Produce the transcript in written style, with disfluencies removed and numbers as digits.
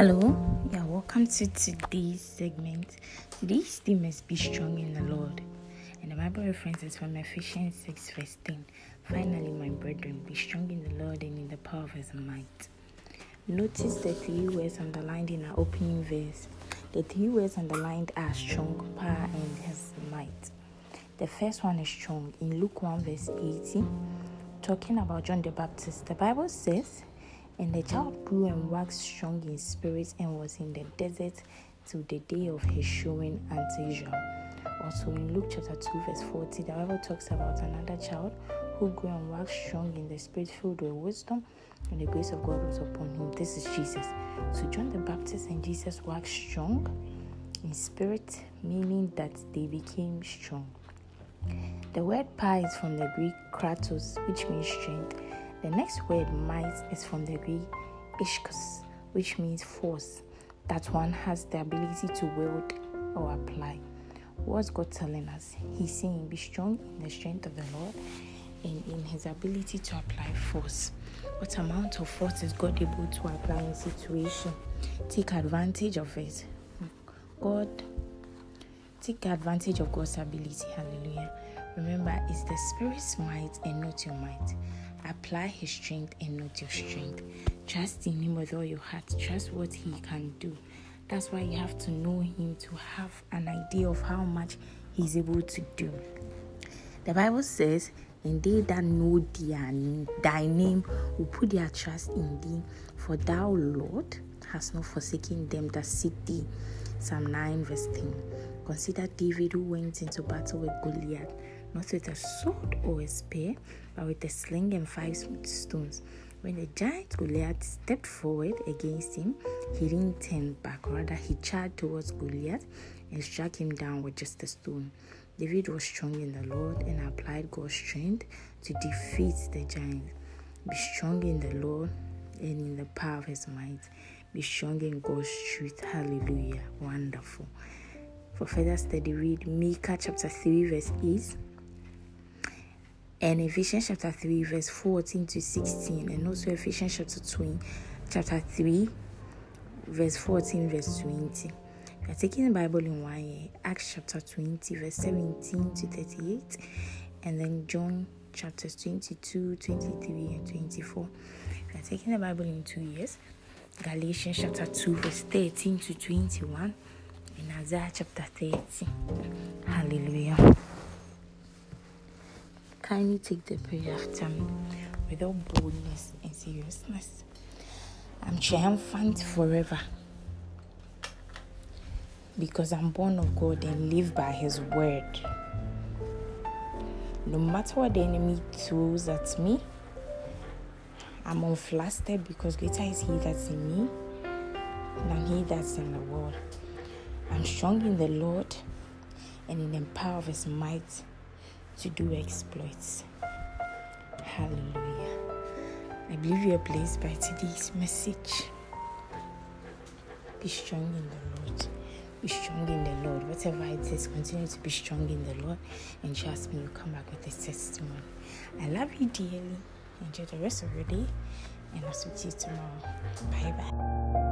Hello, yeah, welcome to today's segment. Today's theme is be strong in the Lord. And the Bible reference is from Ephesians 6 verse 10. Finally, my brethren, be strong in the Lord and in the power of his might. Notice the three words underlined in our opening verse. The three words underlined are strong, power, and his might. The first one is strong. In Luke 1 verse 80, talking about John the Baptist, the Bible says, and the child grew and waxed strong in spirit and was in the desert till the day of his showing unto Israel. Also in Luke chapter 2 verse 40, the Bible talks about another child who grew and waxed strong in the spirit, filled with wisdom, and the grace of God was upon him. This is Jesus. So John the Baptist and Jesus waxed strong in spirit, meaning that they became strong. The word power is from the Greek kratos, which means strength. The next word, might, is from the Greek ishkos, which means force, that one has the ability to wield or apply. What's God telling us? He's saying, be strong in the strength of the Lord and in his ability to apply force. What amount of force is God able to apply in a situation? Take advantage of it. Take advantage of God's ability. Hallelujah. Remember, it's the Spirit's might and not your might. Apply his strength and not your strength. Trust in him with all your heart. Trust what he can do. That's why you have to know him to have an idea of how much he's able to do. The Bible says, and they that know thy name will put their trust in thee, for thou, Lord, hast not forsaken them that seek thee. Psalm 9 verse 10. Consider David, who went into battle with Goliath, not with a sword or a spear, but with a sling and 5 stones. When the giant Goliath stepped forward against him, he didn't turn back. Rather, he charged towards Goliath and struck him down with just a stone. David was strong in the Lord and applied God's strength to defeat the giant. Be strong in the Lord and in the power of his might. Be strong in God's truth. Hallelujah. Wonderful. For further study, read Micah chapter 3 verse 8. And Ephesians chapter 3 verse 14 to 16, and also Ephesians chapter 3 verse 14 verse 20. We are taking the Bible in 1 year. Acts chapter 20 verse 17 to 38, and then John chapters 22, 23 and 24. We are taking the Bible in 2 years. Galatians chapter 2 verse 13 to 21, and Isaiah chapter 30. Hallelujah. Kindly take the prayer after me with all boldness and seriousness. I'm triumphant forever because I'm born of God and live by his word. No matter what the enemy throws at me, I'm unflustered because greater is he that's in me than he that's in the world. I'm strong in the Lord and in the power of his might to do exploits. Hallelujah. I believe you are blessed by today's message. Be strong in the Lord. Be strong in the Lord. Whatever it is, continue to be strong in the Lord, and trust me, you'll come back with a testimony. I love you dearly. Enjoy the rest of your day, and I'll see you tomorrow. Bye bye.